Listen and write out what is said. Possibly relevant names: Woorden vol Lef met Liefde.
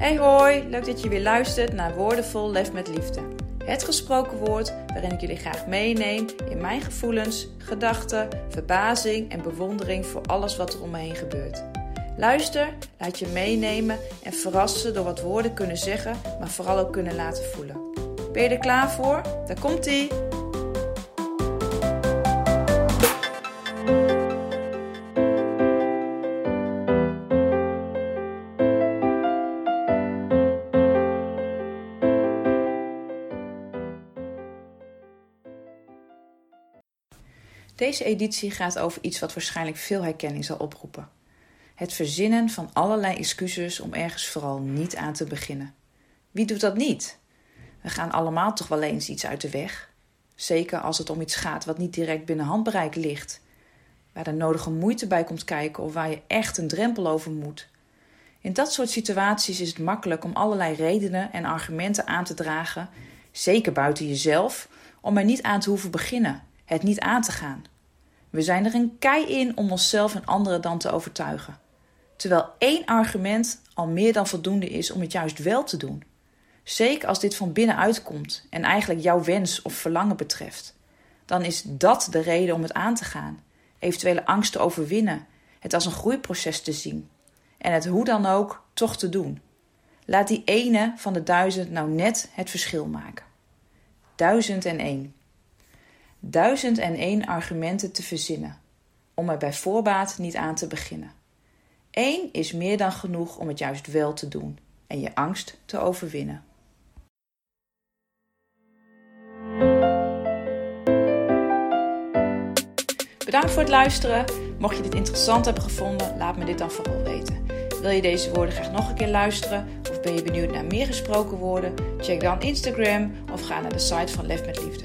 Hey hoi, leuk dat je weer luistert naar Woorden vol Lef met Liefde. Het gesproken woord waarin ik jullie graag meeneem in mijn gevoelens, gedachten, verbazing en bewondering voor alles wat er om me heen gebeurt. Luister, laat je meenemen en verrassen door wat woorden kunnen zeggen, maar vooral ook kunnen laten voelen. Ben je er klaar voor? Daar komt-ie! Deze editie gaat over iets wat waarschijnlijk veel herkenning zal oproepen. Het verzinnen van allerlei excuses om ergens vooral niet aan te beginnen. Wie doet dat niet? We gaan allemaal toch wel eens iets uit de weg. Zeker als het om iets gaat wat niet direct binnen handbereik ligt. Waar de nodige moeite bij komt kijken of waar je echt een drempel over moet. In dat soort situaties is het makkelijk om allerlei redenen en argumenten aan te dragen, zeker buiten jezelf, om er niet aan te hoeven beginnen. Het niet aan te gaan. We zijn er een kei in om onszelf en anderen dan te overtuigen. Terwijl één argument al meer dan voldoende is om het juist wel te doen. Zeker als dit van binnenuit komt en eigenlijk jouw wens of verlangen betreft. Dan is dat de reden om het aan te gaan. Eventuele angst te overwinnen. Het als een groeiproces te zien. En het hoe dan ook toch te doen. Laat die ene van de 1000 nou net het verschil maken. 1001. 1001 argumenten te verzinnen, om er bij voorbaat niet aan te beginnen. 1 is meer dan genoeg om het juist wel te doen en je angst te overwinnen. Bedankt voor het luisteren. Mocht je dit interessant hebben gevonden, laat me dit dan vooral weten. Wil je deze woorden graag nog een keer luisteren of ben je benieuwd naar meer gesproken woorden? Check dan Instagram of ga naar de site van Lef met Liefde.